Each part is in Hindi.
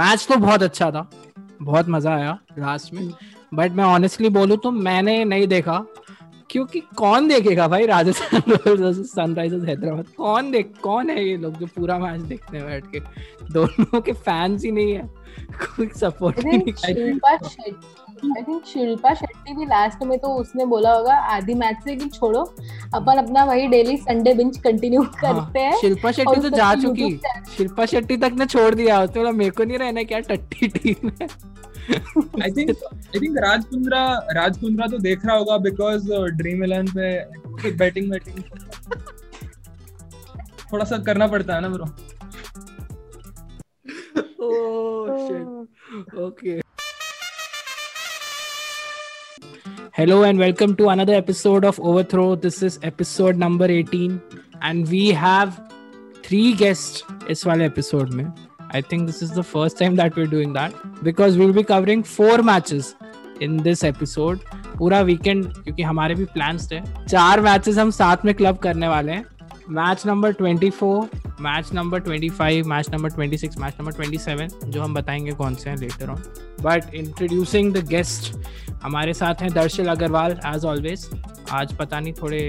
मैच तो बहुत अच्छा था, बहुत मजा आया लास्ट में, बट मैं ऑनेस्टली बोलूं तो मैंने नहीं देखा, क्योंकि कौन देखेगा भाई Rajasthan Royals versus Sunrisers Hyderabad, कौन है ये लोग जो पूरा मैच देखते हैं बैठ के, दोनों के फैंस ही नहीं है, कोई सपोर्ट ही नहीं है। आई थिंक शिल्पा शेट्टी भी लास्ट में तो उसने बोला होगा आधी मैच से कि छोड़ो अपन अपना वही डेली संडे बिंच कंटिन्यू करते हैं। शिल्पा शेट्टी तो जा चुकी, शिल्पा शेट्टी तक ने छोड़ दिया, उसने बोला मेरे को नहीं रहना क्या टट्टी टीम है। I think राज कुंद्रा तो देख रहा होगा बिकॉज ड्रीम इलेवन पे बैटिंग थोड़ा सा करना पड़ता है ना bro. Oh shit, okay. Hello and welcome to another episode of Overthrow. This is episode number 18 and we have three guests इस वाले episode में. I think this is the first time that we're doing that because we'll be covering four matches in this episode. पूरा weekend क्योंकि हमारे भी plans थे, चार matches हम साथ में club करने वाले हैं. Match number 24, match number 25, match number 26, match number 27 जो हम बताएंगे कौन से हैं later on. But introducing the guest, हमारे साथ हैं दर्शन अग्रवाल as always. आज पता नहीं थोड़े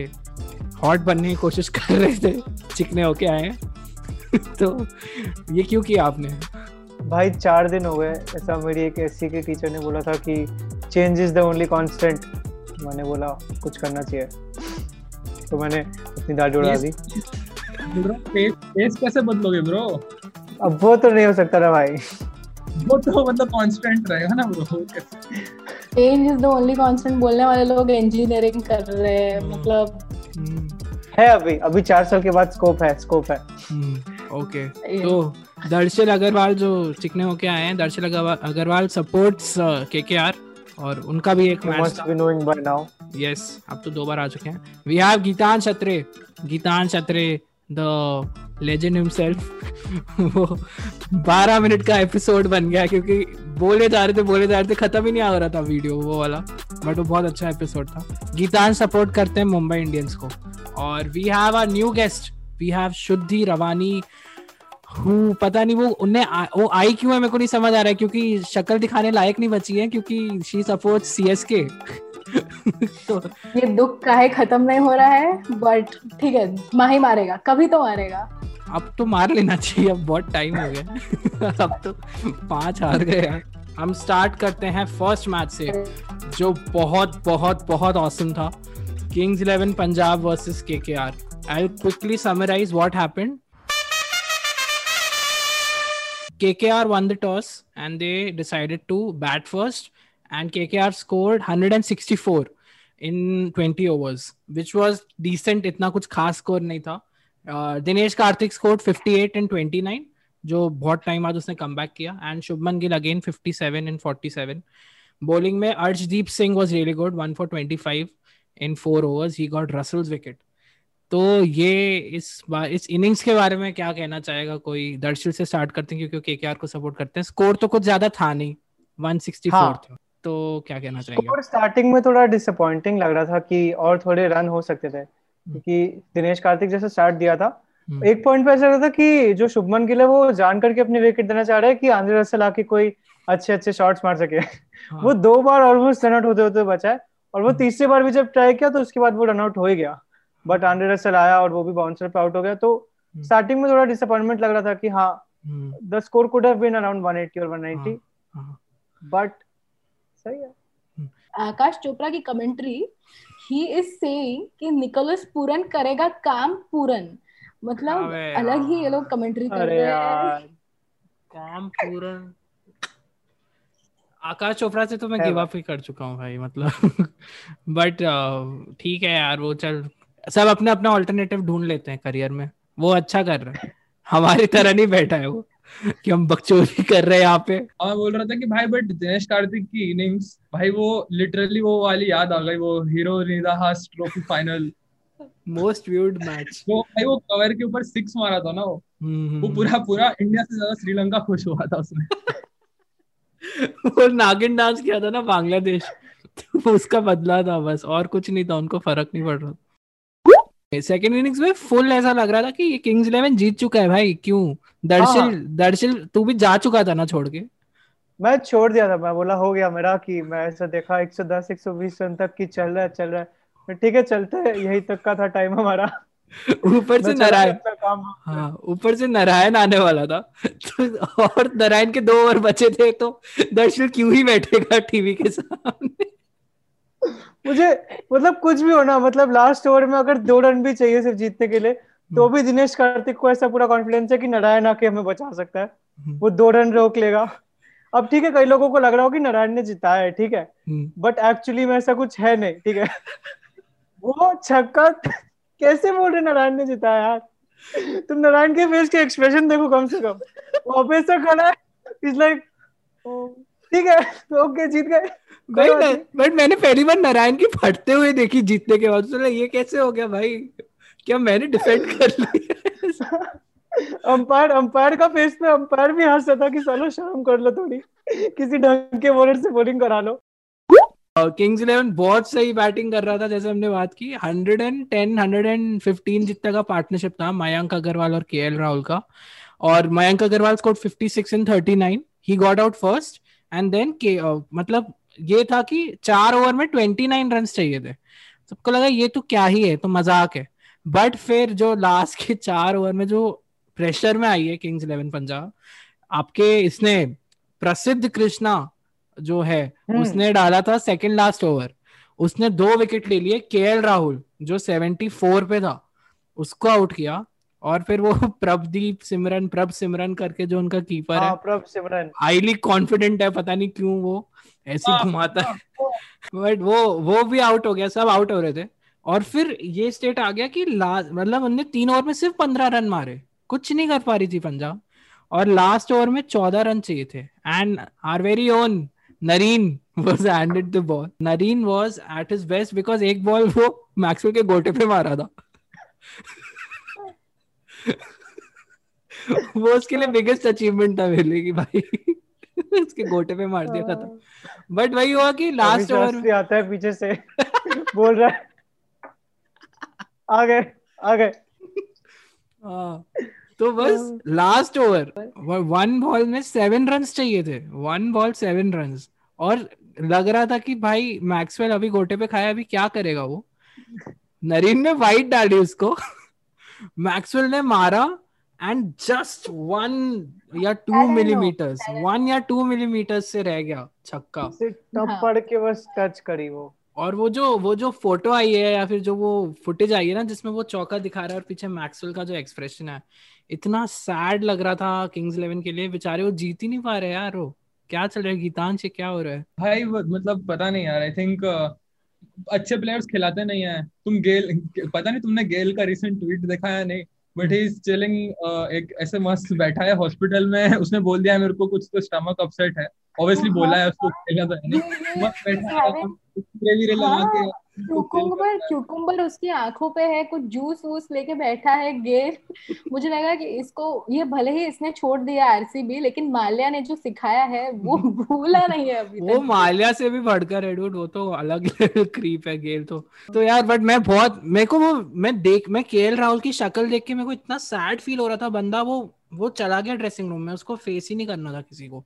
हॉट बनने की कोशिश कर रहे थे, चिकने होके आए हैं तो ये क्यों किया आपने भाई? 4 दिन हो गए, ऐसा मेरी एक एससी के टीचर ने बोला था कि change is the only constant, मैंने बोला कुछ करना चाहिए तो मैंने अपनी दाढ़ी उड़ा दी। फेस कैसे बदलोगे ब्रो? अब वो तो नहीं हो सकता ना भाई, वो तो मतलब कांस्टेंट रहेगा ना bro. Change is the only constant बोलने वाले लोग इंजीनियरिंग कर रहे हैं, मतलब है अभी 4 साल के बाद स्कोप है। ओके, तो दर्शन अग्रवाल जो चिकने होके आए हैं, दर्शन अग्रवाल सपोर्ट्स केकेआर और उनका भी एक मैच था। यस, अब तो 2 बार आ चुके हैं। We have Geetansh Atre the legend himself. वो 12 मिनट का एपिसोड बन गया क्योंकि बोले जा रहे थे खत्म ही नहीं हो रहा था वीडियो वो वाला, बट वो बहुत अच्छा एपिसोड था। गीतांश सपोर्ट करते हैं मुंबई इंडियंस को। और we have a new guest, we have Shuddhi Rawani. पता नहीं वो आई क्यों है मेरे को नहीं समझ आ रहा है, क्योंकि शक्ल दिखाने लायक नहीं बची है क्योंकि शी सपोर्ट्स सीएसके। तो ये दुख काहे खत्म नहीं हो रहा है, बट ठीक है, माही मारेगा कभी तो मारेगा, अब तो मार लेना चाहिए, अब बहुत टाइम हो गया। अब तो 5 हार गए यार। हम स्टार्ट करते हैं फर्स्ट मैच से जो बहुत बहुत बहुत ऑसम था, Kings 11 Punjab versus KKR. I will quickly summarise what happened. KKR won the toss and they decided to bat first, and KKR scored 164 in 20 overs, which was decent. इतना कुछ खास स्कोर नहीं था। दिनेश कार्तिक scored 58 in 29, जो बहुत टाइम बाद उसने comeback किया, and Shubman Gill again 57 in 47. Bowling में Arshdeep Singh was really good, 1 for 25 in 4 overs. He got Russell's wicket. तो ये इस इनिंग्स के बारे में क्या कहना चाहेगा कोई? दर्शन से स्टार्ट करते हैं क्योंकि केकेआर को सपोर्ट करते हैं। स्कोर तो कुछ ज्यादा था नहीं, 164 था, तो क्या कहना चाहेंगे? स्कोर स्टार्टिंग में थोड़ा डिसअपॉइंटिंग लग रहा था कि और थोड़े रन हो सकते थे क्योंकि दिनेश कार्तिक जैसे स्टार्ट दिया था। एक पॉइंट पे ऐसा लग रहा था कि जो शुभमन गिल है वो जान करके अपने विकेट देना चाह रहा है कि आंद्रे रसेल आके कोई अच्छे अच्छे शॉट्स मार सके। वो 2 बार ऑलमोस्ट रन आउट होते बचा और वो तीसरी बार भी जब ट्राई किया तो उसके बाद वो रन आउट हो ही गया, बट आंद्रे रसेल आया और वो भी बाउंसर पे आउट हो गया। तो स्टार्टिंग में थोड़ा डिसअपॉइंटमेंट लग रहा था कि हाँ the score could have been around 180 और 190, बट सही है। आकाश चोपड़ा की कमेंट्री, ही इज सेइंग कि निकोलस पूरन करेगा काम। पूरन मतलब अलग ही ये लोग कमेंट्री कर रहे हैं, काम पूरन। आकाश चोपड़ा से तो मैं गिव अप ही कर चुका हूँ भाई, मतलब बट ठीक है यार, वो चल सब अपना अपना ऑल्टरनेटिव ढूंढ लेते हैं करियर में। वो अच्छा कर रहा है, हमारी तरह नहीं बैठा है वो कि हम बकचोदी कर रहे हैं यहाँ पे। मैं बोल रहा था कि भाई बट दिनेश कार्तिक की इनिंग्स भाई, वो लिटरली वो वाली याद आ गई, वो hero Nidahas trophy final most viewed match. वो भाई वो कवर के ऊपर 6 मारा था ना, वो पूरा इंडिया से ज्यादा श्रीलंका खुश हुआ था उसमें। वो नागिन डांस किया था ना बांग्लादेश, तो उसका बदला था बस, और कुछ नहीं था, उनको फर्क नहीं पड़ रहा। सेकंड इनिंग्स में फुल ऐसा लग रहा था कि ये किंग्स 11 जीत चुका है भाई। क्यों दर्शिल तू भी जा चुका था ना छोड़ के? मैं छोड़ दिया था, मैं बोला हो गया मेरा कि मैं ऐसा देखा 110 120 रन तक की चल रहा है ठीक है चलते है, यही तक का था टाइम हमारा। ऊपर से नारायण, हाँ ऊपर से नारायण आने वाला था तो, और नारायण के 2 ओवर बचे थे तो दर्शिल क्यों ही बैठेगा टीवी के सामने। मुझे मतलब कुछ भी होना, मतलब लास्ट ओवर में अगर 2 रन भी चाहिए सिर्फ जीतने के लिए तो भी दिनेश कार्तिक को ऐसा पूरा कॉन्फिडेंस है कि नारायण आके हमें बचा सकता है, वो 2 रन रोक लेगा। अब ठीक है कई लोगों को लग रहा हो कि नारायण ने जिताया है ठीक है, बट एक्चुअली में ऐसा कुछ है नहीं ठीक है। वो छक्का कैसे बोल रहे नारायण ने जिताया यार, तुम नारायण के फेस के एक्सप्रेशन देखो कम से कम, वापस से खड़ा है इज लाइक ठीक है ओके जीत गए। बट मैंने पहली बार नारायण की फटते हुए देखी जीतने के बाद, तो ये कैसे हो गया भाई, क्या मैंने डिफेंड कर लिया। अंपायर का फेस पे अंपायर भी हंस रहा था कि सालो शाम कर लो थोड़ी, किसी ढंग के बॉलर से बॉलिंग करा लो। किंग्स 11 बहुत सही बैटिंग कर रहा था, जैसे हमने बात की 110-115 जितना का पार्टनरशिप था मयंक अग्रवाल और केएल राहुल का। और Mayank Agarwal score 56 and 39, he got out first and then मतलब ये था कि 4 ओवर में 29 रन चाहिए थे, सबको लगा ये तो क्या ही है तो मजाक है, बट फिर जो लास्ट के 4 ओवर में जो प्रेशर में आई है किंग्स 11 पंजाब आपके, इसने प्रसिद्ध कृष्णा जो है उसने डाला था सेकंड लास्ट ओवर, उसने 2 विकेट ले लिए। केएल राहुल जो 74 पे था उसको आउट किया, और फिर वो प्रभ सिमरन करके जो उनका कीपर है, प्रभ सिमरन हाईली कॉन्फिडेंट है, पता नहीं क्यों वो ऐसे घुमाता है, बट वो भी आउट हो गया, सब आउट हो रहे थे। और फिर ये स्टेट आ गया कि मतलब उनने 3 ओवर में सिर्फ 15 रन मारे, कुछ नहीं कर पा रही थी पंजाब, और लास्ट ओवर में 14 रन चाहिए थे। And our very own Narine was handed the ball. Narine was at his best because एक बॉल वो मैक्सवेल के गोटे पे मारा था वो उसके लिए बिगेस्ट अचीवमेंट था मेरे लिए कि भाई उसके गोटे पे मार दिया था। बट वही हुआ कि लास्ट ओवर में आता है पीछे से बोल रहा है आ गए तो बस लास्ट ओवर 1 बॉल में 7 रन चाहिए थे, 1 बॉल 7 रन, और लग रहा था कि भाई मैक्सवेल अभी गोटे पे खाया, अभी क्या करेगा वो। नरीन ने वाइड डाली उसको, मैक्सवेल ने मारा एंड जस्ट 1 या 2 मिलीमीटर्स से रह गया छक्का, टप पड़ के बस टच करी वो। और वो जो फोटो आई है या फिर जो वो फुटेज आई है ना जिसमें वो चौका दिखा रहा है और पीछे मैक्सवेल का जो एक्सप्रेशन है, इतना सैड लग रहा था किंग्स 11 के लिए, बेचारे वो जीत ही नहीं पा रहे यार। वो क्या चल रहा है गीतांश, क्या हो रहा है भाई? मतलब पता नहीं यार, आई थिंक अच्छे प्लेयर्स खिलाते नहीं है। तुम गेल, पता नहीं तुमने गेल का रिसेंट ट्वीट देखा या नहीं, बट ही इज चिलिंग, एक ऐसे मस्त बैठा है हॉस्पिटल में, उसने बोल दिया है मेरे को कुछ तो स्टमक अपसेट है, ऑब्वियसली बोला है उसको खेलना तो है नहीं, मस्त बैठा है रेवी लगा के, चुकुम्बर उसकी आंखों पे है, कुछ जूस वूस लेके बैठा है गेल। मुझे लगा कि इसको ये भले ही इसने छोड़ दिया आरसीबी, लेकिन माल्या ने जो सिखाया है वो भूला नहीं है अभी। वो माल्या से भी बढ़कर है डूड, वो तो अलग क्रीप है गेल तो यार। बट मैं बहुत, मेरे को वो मैं केएल राहुल की शक्ल देख के मेरे को इतना सैड फील हो रहा था। बंदा वो चला गया ड्रेसिंग रूम में, उसको फेस ही नहीं करना था किसी को,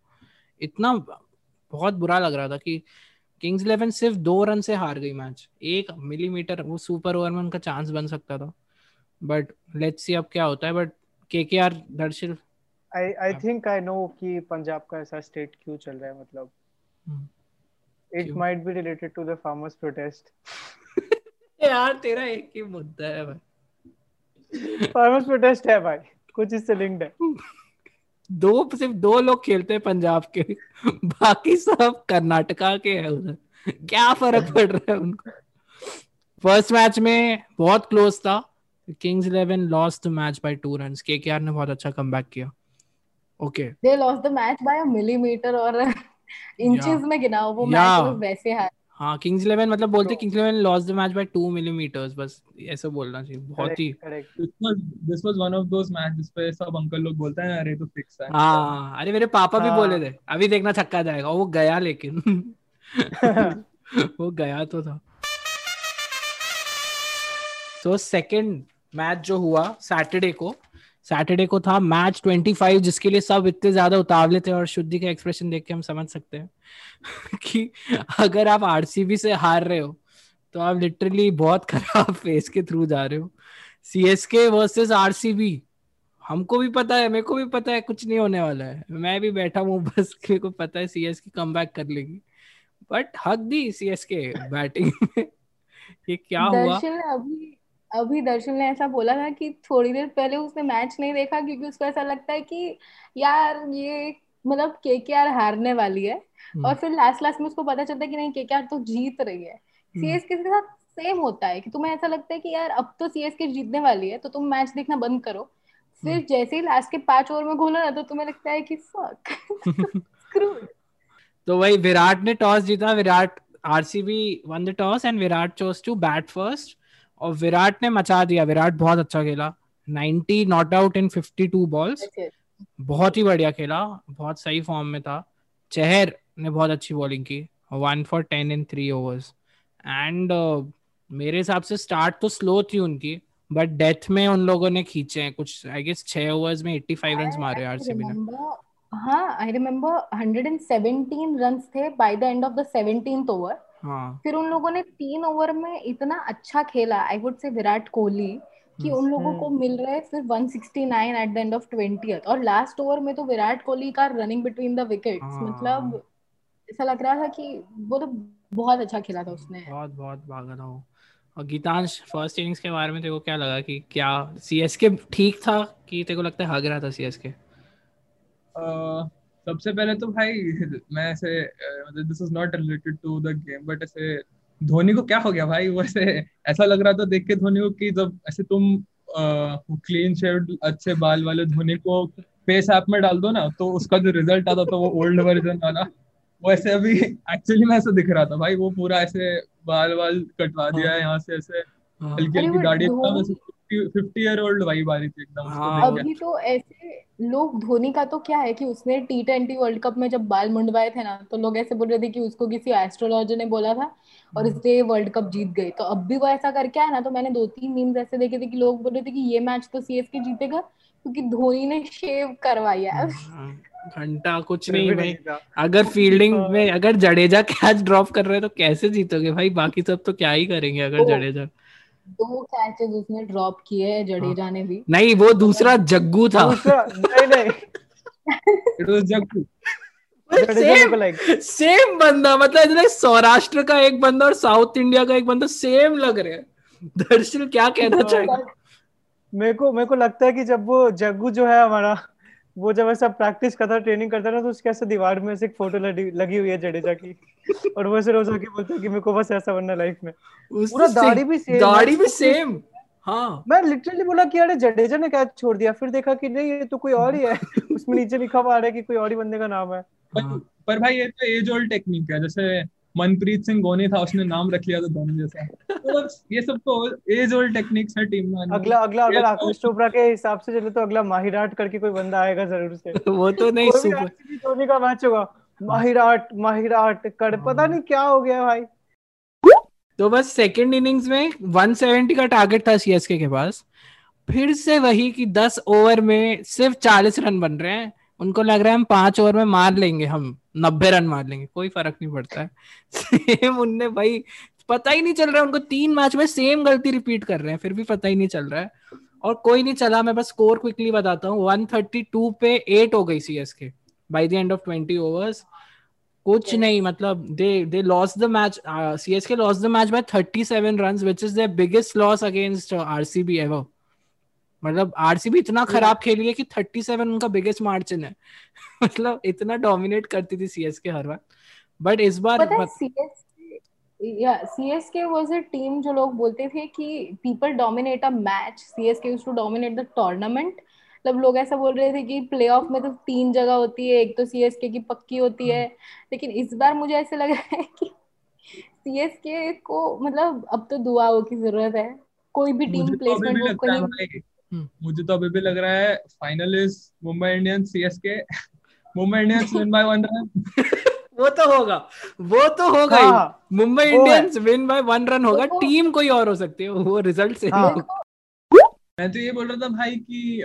इतना बहुत बुरा लग रहा था कि किंग्स 11 सिर्फ 2 रन से हार गई मैच। 1 मिलीमीटर वो सुपर ओवर में उनका चांस बन सकता था, बट लेट्स सी अब क्या होता है। But KKR Darshil, I think I know कि पंजाब का ऐसा स्टेट क्यों चल रहा है, मतलब it might be related to the farmers protest. यार तेरा एक ही मुद्दा है भाई, फार्मर्स प्रोटेस्ट है भाई, कुछ इससे लिंक्ड है। सिर्फ 2 लोग खेलते हैं पंजाब के, बाकी सब कर्नाटका के हैं। उधर क्या फर्क पड़ रहा है उनको? फर्स्ट मैच में बहुत क्लोज था, Kings 11 lost the match by 2 runs. KKR ने बहुत अच्छा कमबैक किया। Okay, they lost the match by a millimetre और इंचेस में गिनाओ वो मैच वैसे हार। हाँ, किंग्स 11 मतलब बोलते Kings 11 lost the match by 2 millimetres, बस ऐसा बोलना चाहिए। बहुत ही this was one of those match जिस पे सब अंकल लोग बोलते हैं अरे तो फिक्स है। हां, अरे मेरे पापा भी बोले थे अभी देखना छक्का जाएगा, वो गया लेकिन वो गया तो था। तो सेकेंड मैच जो हुआ सैटरडे को था मैच 25, जिसके लिए सब इतने ज्यादा उतावले थे और शुद्धि का एक्सप्रेशन देख के हम समझ सकते हैं कि अगर आप आरसीबी से हार रहे हो तो आप लिटरली बहुत खराब फेस के थ्रू जा रहे हो। सीएसके वर्सेस आरसीबी, हमको भी पता है, मेरे को भी पता है, कुछ नहीं होने वाला है। मैं भी बैठा हूँ बस, मेरे को पता है सीएसके कमबैक कर लेगी, बट हक दी सीएसके बैटिंग में। ये क्या हुआ? अभी दर्शन ने ऐसा बोला था कि थोड़ी देर पहले उसने मैच नहीं देखा क्योंकि उसको ऐसा लगता है कि यार ये मतलब केकेआर हारने वाली है, और फिर लास्ट में उसको पता चलता है कि नहीं केकेआर तो जीत रही है। सीएसके के साथ सेम होता है कि तुम्हें ऐसा लगता है कि यार अब तो सीएसके जीतने वाली है तो तुम मैच देखना बंद करो, फिर जैसे ही लास्ट के 5 ओवर में घोला ना तो तुम्हें लगता है कि फक स्क्रू। तो वही विराट ने टॉस जीता, Virat RCB won the toss and Virat chose to bat first, और विराट ने मचा दिया। विराट बहुत अच्छा खेला, 90 नॉट आउट इन 52 बॉल्स, बहुत ही बढ़िया खेला, बहुत सही फॉर्म में था। चहर ने बहुत अच्छी बॉलिंग की, 1 for 10 इन 3 overs, एंड मेरे हिसाब से स्टार्ट तो स्लो थी उनकी, बट डेथ में उन लोगों ने खींचे हैं कुछ, आई गेस 6 overs में 85 रन मारे आरसीबी ने। हाँ, आई रिमेम्बर 117 रन थे by the end of the 17th over. हाँ. फिर उन लोगों ने 3 ओवर में इतना अच्छा खेला, I would say Virat Kohli, कि उन लोगों को मिल रहे फिर 169 eight the end of 20th, और लास्ट ओवर में तो विराट कोहली का रनिंग बिटवीन द विकेट्स, मतलब ऐसा लग रहा था कि वो तो बहुत अच्छा खेला था उसने, बहुत बहुत भागा था वो। और गीतांश, फर्स्ट इनिंग्स के बारे में तेरे को क्या लगा कि क्या सीएसके ठीक था कि तेरे को लगता है हार रहा था सीएसके? सबसे पहले तो भाई मैं ऐसे मतलब this is not related to the game, but ऐसे धोनी को क्या हो गया भाई? वो ऐसा लग रहा था देख के धोनी को कि जब ऐसे तुम क्लीन शेव अच्छे बाल वाले धोनी को फेस ऐप में डाल दो ना तो उसका जो रिजल्ट आता था वो ओल्ड वर्जन वाला, वो ऐसे अभी एक्चुअली में ऐसा दिख रहा था भाई। वो पूरा ऐसे बाल वाल कटवा दिया है यहाँ से, ऐसे हल्की हल्की दाढ़ी, 50-year-old वाइब आ रही थी एकदम। हाँ, अभी तो ऐसे लोग धोनी का तो क्या है कि उसने T20 वर्ल्ड कप में जब बाल मुंडवाए थे ना तो लोग ऐसे बोल रहे थे कि उसको किसी एस्ट्रोलॉजर ने बोला था और इससे वर्ल्ड कप जीत गए। तो अब भी वो ऐसा करके आया ना, तो मैंने 2-3 मीम्स ऐसे देखे थे कि लोग बोल रहे थे कि ये मैच तो सीएसके जीतेगा क्योंकि धोनी ने शेव करवाया घंटा कुछ नहीं भाई। अगर फील्डिंग में अगर जडेजा कैच ड्रॉप कर रहे तो कैसे जीतोगे भाई? बाकी सब तो क्या ही करेंगे। अगर जडेजा 2 कैचेस उसने ड्रॉप किए, जडेजा ने भी नहीं, वो दूसरा जग्गू था। सेम बंदा, मतलब सौराष्ट्र का एक बंदा और साउथ इंडिया का एक बंदा सेम लग रहे हैं। दर्शन क्या कहना चाहेगा? मेरे को लगता है कि जब वो जग्गू जो है हमारा, वो जब ऐसा प्रैक्टिस करता है, ट्रेनिंग करता है ना, तो उसके ऐसे दीवार में ऐसे एक फोटो लगी हुई है जडेजा की, और वो ऐसे रोज आके बोलता है कि मेरे को बस ऐसा बनना लाइफ में। पूरा दाढ़ी भी सेम। हाँ, मैं लिटरली बोला कि अरे जडेजा ने कैच छोड़ दिया, फिर देखा कि नहीं ये तो कोई और ही है, उसमें नीचे लिखा हुआ आ रहा है कि कोई और ही बंदे का नाम है। पर भाई ये तो एज ओल्ड टेक्निक है, जैसे मनप्रीत सिंह गोनी था, उसने नाम रख लिया था धोनी जैसा। तो ये सब तो एज ओल्ड टेक्निक्स है टीम में। अगला अगर आकाश चोपड़ा के हिसाब से चले तो अगला माहिराट करके कोई बंदा आएगा जरूर से। वो तो नहीं, सुपर धोनी का मैच होगा, माहिराट कर पता नहीं क्या हो गया भाई। तो बस सेकंड इनिंग्स में 170 का टारगेट था सीएसके के पास, फिर से वही कि 10 ओवर में सिर्फ 40 रन बन रहे हैं। उनको लग रहा है हम 5 ओवर में मार लेंगे, हम 90 रन मार लेंगे, कोई फर्क नहीं पड़ता है। सेम उनने भाई, पता ही नहीं चल रहा है उनको, 3 मैच में सेम गलती रिपीट कर रहे हैं, फिर भी पता ही नहीं चल रहा है। और कोई नहीं चला, मैं बस स्कोर क्विकली बताता हूँ, 132 पे 8 हो गई CSK by the end of 20 overs. कुछ नहीं, मतलब they lost the match, CSK lost the match by 37 runs, which is their biggest loss against RCB ever. मतलब आरसीबी इतना खराब खेली है कि 37 उनका बिगेस्ट मार्जिन है। मतलब इतना डोमिनेट करती थी सीएसके हर बार, बट इस बार सीएसके वाज अ टीम जो लोग बोलते थे कि people dominate a match, CSK used to dominate the tournament. मतलब लोग ऐसा बोल रहे थे कि प्लेऑफ में तो 3 जगह होती है, एक तो सीएसके की पक्की होती है, लेकिन इस बार मुझे ऐसे लग रहा है कि सीएसके को मतलब अब तो दुआओं की जरूरत है, कोई भी टीम प्लेसमेंट को। मुझे तो अभी भी लग रहा है finalist Mumbai Indians CSK, Mumbai Indians win by 1 run. वो तो होगा हाँ, Mumbai Indians win by 1 run होगा, टीम कोई और हो सकती है, वो रिजल्ट से हाँ। मैं तो ये बोल रहा था भाई कि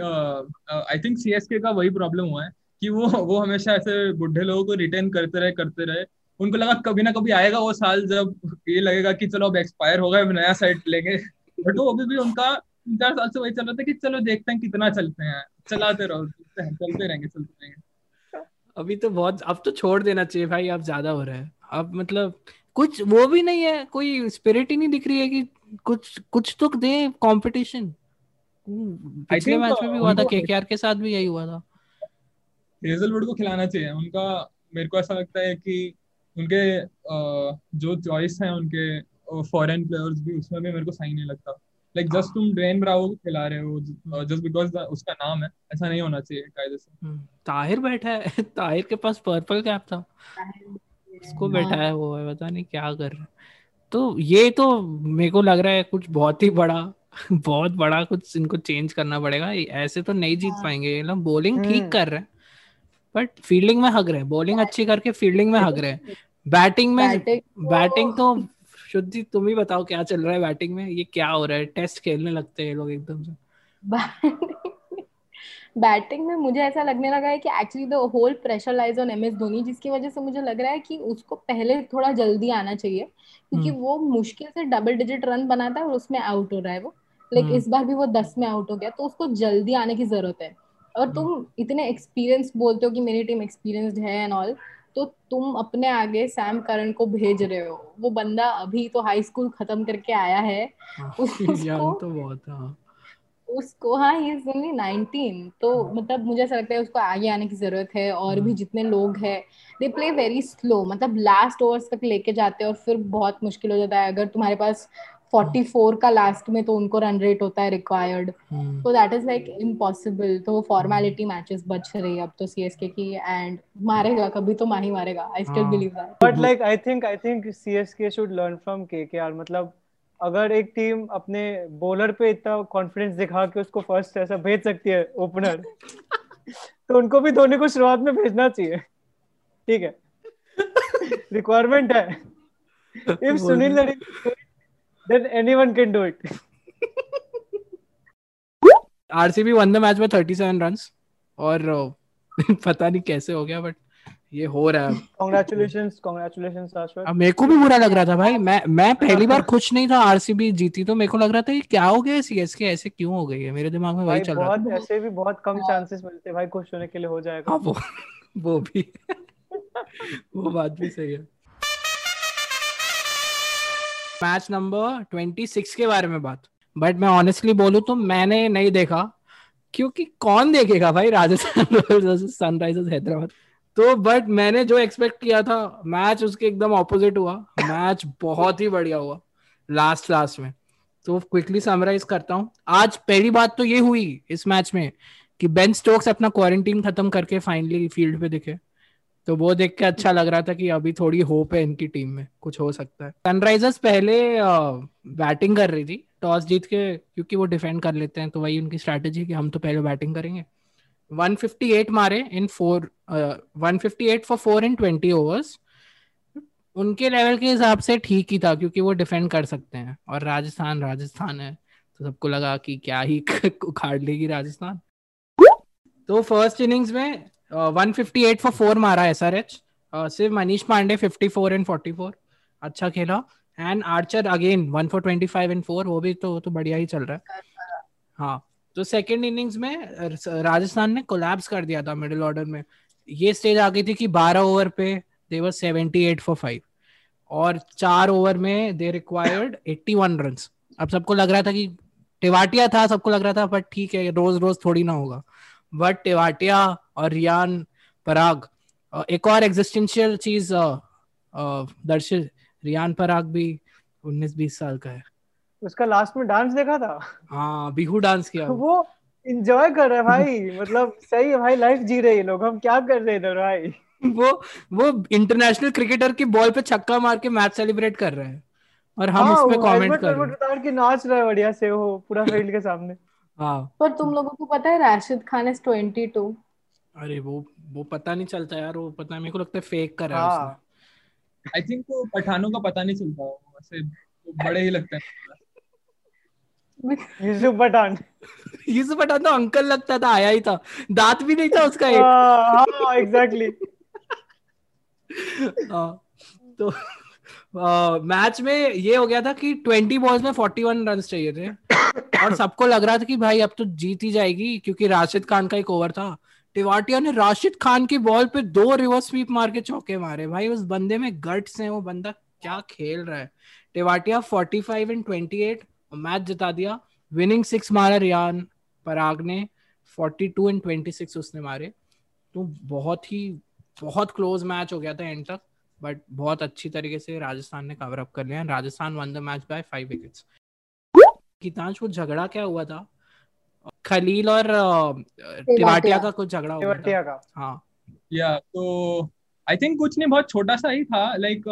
आई थिंक सीएसके का वही प्रॉब्लम हुआ है कि वो हमेशा ऐसे बुढ़े लोगों को रिटेन करते रहे। उनको लगा कभी ना कभी आएगा वो साल जब ये लगेगा कि चलो अब एक्सपायर होगा, अब नया सेट लेंगे, बट वो अभी भी उनका 3-4 साल से वही चल रहा था कि चलो देखते हैं कितना चलते हैं, चलाते रहो, चलते रहेंगे। अभी तो बहुत, अब तो छोड़ देना चाहिए भाई, अब ज्यादा हो रहा है, अब मतलब कुछ वो भी नहीं है, कोई स्पिरिट ही नहीं दिख रही है कि कुछ तो दे कंपटीशन। पिछले मैच में भी हुआ था, केकेआर के साथ भी यही हुआ था। हेजलवुड को खिलाना चाहिए उनका, मेरे को ऐसा लगता है कि उनके जो चॉइस है उनके फॉरेन प्लेयर्स भी, उसमें भी मेरे को सही नहीं लगता। लाइक जस्ट तुम ड्वेन ब्रावो को खिला रहे हो जस्ट बिकॉज उसका नाम है, ऐसा नहीं होना चाहिए कायदे से। ताहिर बैठा है, ताहिर के पास पर्पल कैप था, उसको बैठा है वो, है पता नहीं क्या कर रहा है। तो ये तो मेरे को लग रहा है कुछ बहुत बड़ा कुछ इनको चेंज करना पड़ेगा, ऐसे तो नहीं जीत पाएंगे ये लोग। बॉलिंग ठीक कर रहे हैं बट फील्डिंग में हग रहे हैं, बॉलिंग अच्छी करके फील्डिंग में हग रहे हैं। बैटिंग तो शुद्धि तुम ही बताओ क्या चल रहा है बैटिंग में, ये क्या हो रहा है, टेस्ट खेलने लगते हैं लोग एकदम से। बैटिंग में मुझे ऐसा लगने लगा है कि actually the whole pressure lies on MS Dhoni, जिसकी वजह से मुझे लग रहा है कि उसको पहले थोड़ा जल्दी आना चाहिए, क्योंकि वो मुश्किल से डबल-डिजिट रन बनाता है और उसमें आउट हो रहा है वो। लेकिन इस बार भी वो 10 में आउट हो गया, तो उसको जल्दी आने की जरूरत है। और तुम इतने एक्सपीरियंस बोलते हो कि मेरी टीम एक्सपीरियंस्ड है एंड ऑल, तो तुम अपने आगे सैम करन को भेज रहे हो, वो बंदा अभी तो हाई स्कूल खत्म करके आया है, उसको हाँ ही इज ओनली 19, तो मतलब मुझे ऐसा लगता है उसको आगे आने की जरूरत है। और भी जितने लोग हैं दे प्ले वेरी स्लो, मतलब लास्ट ओवर्स तक लेके जाते हैं और फिर बहुत मुश्किल हो जाता है। अगर तुम्हारे पास 44 का लास्ट में तो उनको रन रेट होता है रिक्वायर्ड, तो दैट इज लाइक इम्पॉसिबल। तो फॉर्मेलिटी मैचेस बच रही अब तो सीएसके की, एंड मारेगा कभी तो माही मारेगा, I still believe that. But like I think CSK should learn from KKR. मतलब अगर एक टीम अपने बॉलर पे इतना कॉन्फिडेंस दिखा के उसको फर्स्ट ऐसा भेज सकती है ओपनर, तो उनको भी धोनी को शुरुआत में भेजना चाहिए। ठीक है, रिक्वायरमेंट है। If Sunil Narine then anyone can do it. RCB won the match by 37 runs और पता नहीं कैसे हो गया बट ये हो रहा है। Congratulations आश्विन। अब मेरे को भी बुरा लग रहा था भाई, मैं पहली बार खुश नहीं था। RCB जीती तो मेरे को लग रहा था ये क्या हो गया, सीएसके ऐसे क्यों हो गई है, मेरे दिमाग में वही चल रहा था। ऐसे भी बहुत कम चांसेस मिलते हैं भाई खुश होने के लिए, हो जाएगा। वो भी वो बात भी सही है। मैच नंबर 26 के बारे में बात, बट मैं ऑनेस्टली बोलूं तो मैंने नहीं देखा, क्योंकि कौन देखेगा भाई Rajasthan Royals versus Sunrisers Hyderabad. तो बट मैंने जो एक्सपेक्ट किया था मैच उसके एकदम ऑपोजिट हुआ। मैच बहुत ही बढ़िया हुआ लास्ट में। तो क्विकली समराइज करता हूँ। आज पहली बात तो ये हुई इस मैच में कि बेन स्टोक्स अपना क्वारंटीन खत्म करके फाइनली फील्ड पे दिखे, तो वो देख के अच्छा लग रहा था कि अभी थोड़ी होप है इनकी टीम में, कुछ हो सकता है। सनराइजर्स पहले बैटिंग कर रही थी टॉस जीत के, क्योंकि वो डिफेंड कर लेते हैं, तो वही उनकी स्ट्रैटेजी कि हम तो पहले बैटिंग करेंगे। 158 मारे इन 158 फॉर 4 इन 20 ओवर्स। उनके लेवल के हिसाब से ठीक ही था, क्योंकि वो डिफेंड कर सकते हैं और राजस्थान है, तो सबको लगा कि क्या ही उखाड़ लेगी राजस्थान। तो फर्स्ट इनिंग्स में 158 फॉर 4 मारा SRH, सिर्फ मनीष पांडे 54 एंड 44 अच्छा खेला। And Archer again 1 for 25 and 4, वो भी तो बढ़िया ही चल रहा है। हाँ, तो सेकंड इनिंग्स में राजस्थान ने कोलैप्स कर दिया था मिडिल ऑर्डर में। ये स्टेज आ गई थी कि 12 ओवर पे दे वर 78 फॉर 5 और 4 ओवर में दे रिक्वायर्ड 81 रन। अब सबको लग रहा था कि टेवाटिया था, सबको लग रहा था बट ठीक है रोज रोज थोड़ी ना होगा, बट टेवाटिया और रियान पराग एक और एग्जिस्टेंशियल चीज। दर्शन रियान पराग भी 19-20 साल का है, उसका लास्ट में डांस देखा था। हाँ, बिहू डांस किया, वो एंजॉय कर रहा है भाई। मतलब सही है भाई, लाइफ जी रहे हैं लोग, हम क्या कर रहे हैं इधर भाई। वो इंटरनेशनल क्रिकेटर की बॉल पे छक्का मार के मैच सेलिब्रेट कर रहे हैं और हम उस पे कमेंट कर रहे हैं कि नाच रहा है बढ़िया से वो पूरा फील्ड के सामने। हाँ, पर तुम लोगों को पता है राशिद खान इज 22। अरे वो पता नहीं चलता यार, वो पता है मेरे को लगता है फेक कर रहा है उसने। आई थिंक वो पठानों का पता नहीं चलता, वैसे बड़े ही लगते हैं। यूसुफ पठान तो अंकल लगता था, आया ही था, दांत भी नहीं था उसका एक। हाँ एग्जैक्टली। तो मैच में ये हो गया था कि 20 बॉल्स में 41 रन चाहिए थे और सबको लग रहा था कि भाई अब तो जीत ही जाएगी, क्योंकि राशिद खान का एक ओवर था। टेवाटिया ने राशिद खान की बॉल पे 2 रिवर्स स्वीप मार के चौके मारे। भाई उस बंदे में गट्स हैं, वो बंदा क्या खेल रहा है। टेवाटिया 45 एंड 28 मैच जिता दिया। विनिंग 6 मारा रियान पराग ने, 42 एंड 26 उसने मारे। तो बहुत क्लोज मैच हो गया था एंड तक, बट बहुत अच्छी तरीके से राजस्थान ने कवर अप कर लिया। Rajasthan won the match by 5 wickets. Gitansh, वो झगड़ा क्या हुआ था? खलील और टेवाटिया का कुछ झगड़ा हुआ था। हाँ या तो आई थिंक कुछ नहीं, बहुत छोटा सा ही था। Like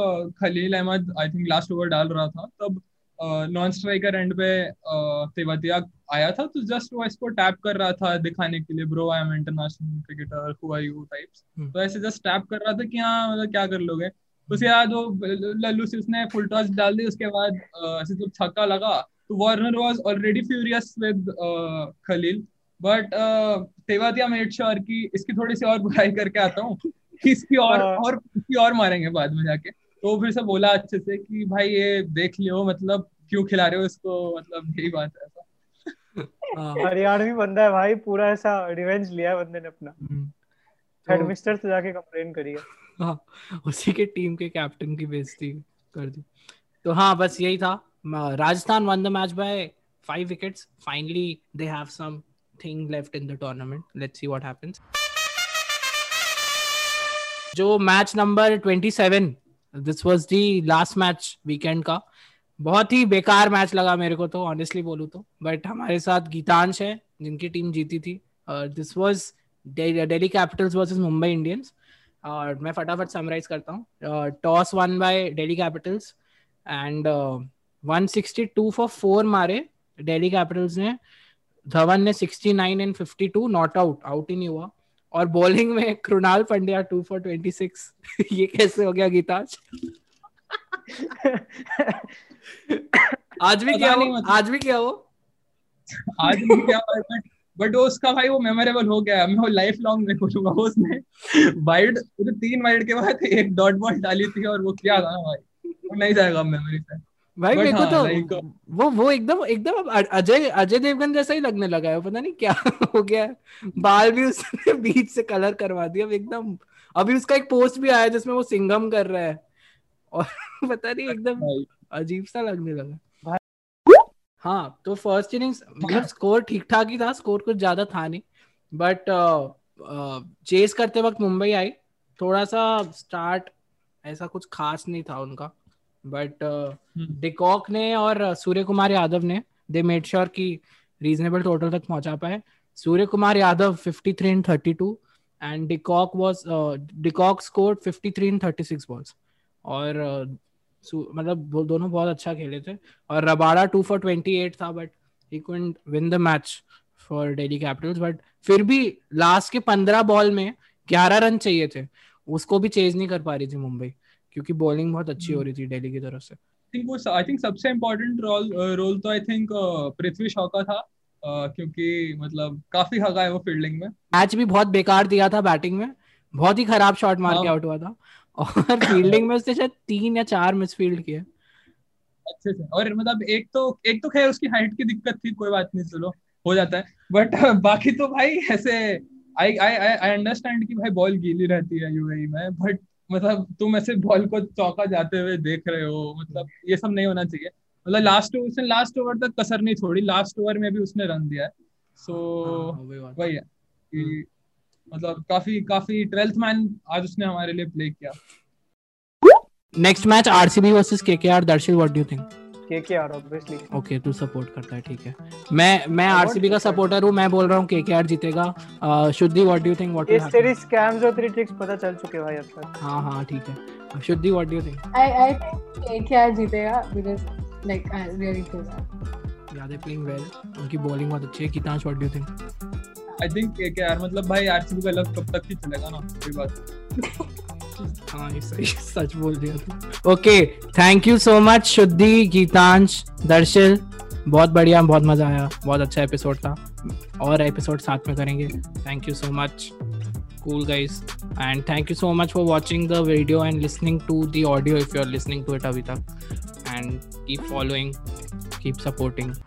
Khaleel Ahmed I think last over डाल रहा था, तब नॉन स्ट्राइकर एंड पे तेवतिया आया था, तो जस्ट वो इसको टैप कर रहा था दिखाने के लिए, bro I am international cricketer who are you types. तो ऐसे जस्ट टैप कर रहा था कि हाँ मतलब क्या कर लोगे। उसके बाद वो लल्लू से उसने फुल टॉस डाल दी, उसके बाद ऐसे जब छक्का लगा तो Warner was already furious with Khaleel, but Tewatia made sure कि इसकी थोड़ी सी और बुराई करके आता हूँ, इसकी और मारेंगे बाद में जाके। तो फिर से बोला अच्छे से कि भाई ये देख लियो, मतलब क्यों खिला रहे हो इसको, मतलब यही बात है। हरियाणवी बंदा है भाई, पूरा ऐसा रिवेंज लिया है बंदे ने अपना। हेडमिस्टर से जाके कंप्लेन करी है। हाँ, उसी के टीम के कैप्टन की बेइज्जती कर दी। तो हाँ बस यही था, Rajasthan won the match by 5 wickets. Finally they have something left in the tournament, let's see what happens. जो match number 27, this was the last match weekend का। बहुत ही बेकार मैच लगा मेरे को तो, ऑनेस्टली बोलूं तो, बट हमारे साथ गीतांश है जिनकी टीम जीती थी। This was Delhi Capitals versus Mumbai Indians. और मैं फटाफट समराइज करता हूँ। Toss won by Delhi Capitals and 162 for 4 मारे दिल्ली कैपिटल्स ने। धवन ने 69 एंड 52, नॉट आउट ही नहीं हुआ। और बॉलिंग में कृणाल पंड्या 2 for 26। ये कैसे हो गया गीतांश? आज भी क्या वो बट उसका भाई वो मेमोरेबल हो गया, मैं वो लाइफ लॉन्ग में खुशूंगा। उसने वाइड 3 वाइड के बाद एक डॉट बॉल डाली थी और वो क्या था भाई, वो नहीं जाएगा मेमोरी से भाई। मेरे को तो वो एकदम अजय देवगन जैसा ही लगने लगा है, पता नहीं क्या हो गया। बाल भी उसने बीच से कलर करवा दिया एकदम। अभी उसका एक पोस्ट भी आया जिसमें वो सिंघम कर रहा है और पता नहीं एकदम अजीब सा लगने लगा। हाँ तो फर्स्ट इनिंग्स मतलब स्कोर ठीक ठाक ही था, स्कोर कुछ ज्यादा था नहीं, बट चेस करते वक्त मुंबई आई। थोड़ा सा स्टार्ट ऐसा कुछ खास नहीं था उनका, बट डिकॉक ने और सूर्यकुमार यादव ने दे मेड श्योर कि रीजनेबल टोटल तक पहुंचा पाए। Suryakumar Yadav 53 and 32 and de Kock scored 53 and 36 balls. और मतलब दोनों बहुत अच्छा खेले थे। और रबाड़ा 2 for 28 था, but he couldn't win the match for Delhi Capitals. But फिर भी लास्ट के 15 बॉल में 11 रन चाहिए थे, उसको भी चेज नहीं कर पा रही थी मुंबई, क्योंकि बॉलिंग बहुत अच्छी हो रही थी दिल्ली की तरफ से। आई थिंक सबसे इम्पोर्टेंट रोल तो आई थिंक पृथ्वी शॉ का था, क्योंकि मतलब काफी हगा है वो फील्डिंग में। मैच भी बहुत बेकार दिया था, बैटिंग में बहुत ही खराब शॉट मार के आउट हुआ था, और फील्डिंग में उसने शायद 3 या 4 मिसफील्ड किए अच्छे से। और मतलब एक तो खैर उसकी हाइट की दिक्कत थी, कोई बात नहीं, चलो हो जाता है, बट बाकी तो भाई ऐसे आई अंडरस्टैंड कि भाई बॉल गीली रहती है यूएई में, बट मतलब तुम ऐसे बॉल को चौका जाते हुए देख रहे हो, मतलब ये सब नहीं होना चाहिए। मतलब लास्ट ओवर तक कसर नहीं छोड़ी, लास्ट ओवर में भी उसने रन दिया है। सो वही है कि मतलब काफी 12th मैन आज उसने हमारे लिए प्ले किया। Next match RCB versus KKR. Darshan what do you think? KKR obviously. Okay तू सपोर्ट करता है, ठीक है। मैं आरसीबी का सपोर्टर हूं, मैं बोल रहा हूं केकेआर जीतेगा। Shuddhi what do you think? What is तेरी स्कैम्स और तेरी ट्रिक्स पता चल चुके भाई अब तक। हां ठीक है। Shuddhi what do you think? I think KKR जीतेगा because like I really think यार दे प्लेइंग वेल, उनकी बॉलिंग बहुत अच्छी है। Kitansh what do you think? I think KKR मतलब भाई आरसीबी का लक कब तक ही चलेगा ना, कोई बात हाँ सच बोल दिया था। Okay, thank you so much Shuddhi, Geetansh, दर्शन, बहुत बढ़िया, बहुत मजा आया, बहुत अच्छा एपिसोड था और एपिसोड साथ में करेंगे। Thank you so much. Cool guys, and thank you so much for watching the video and listening to the audio if you're listening to it abhi tak, and keep following, keep supporting.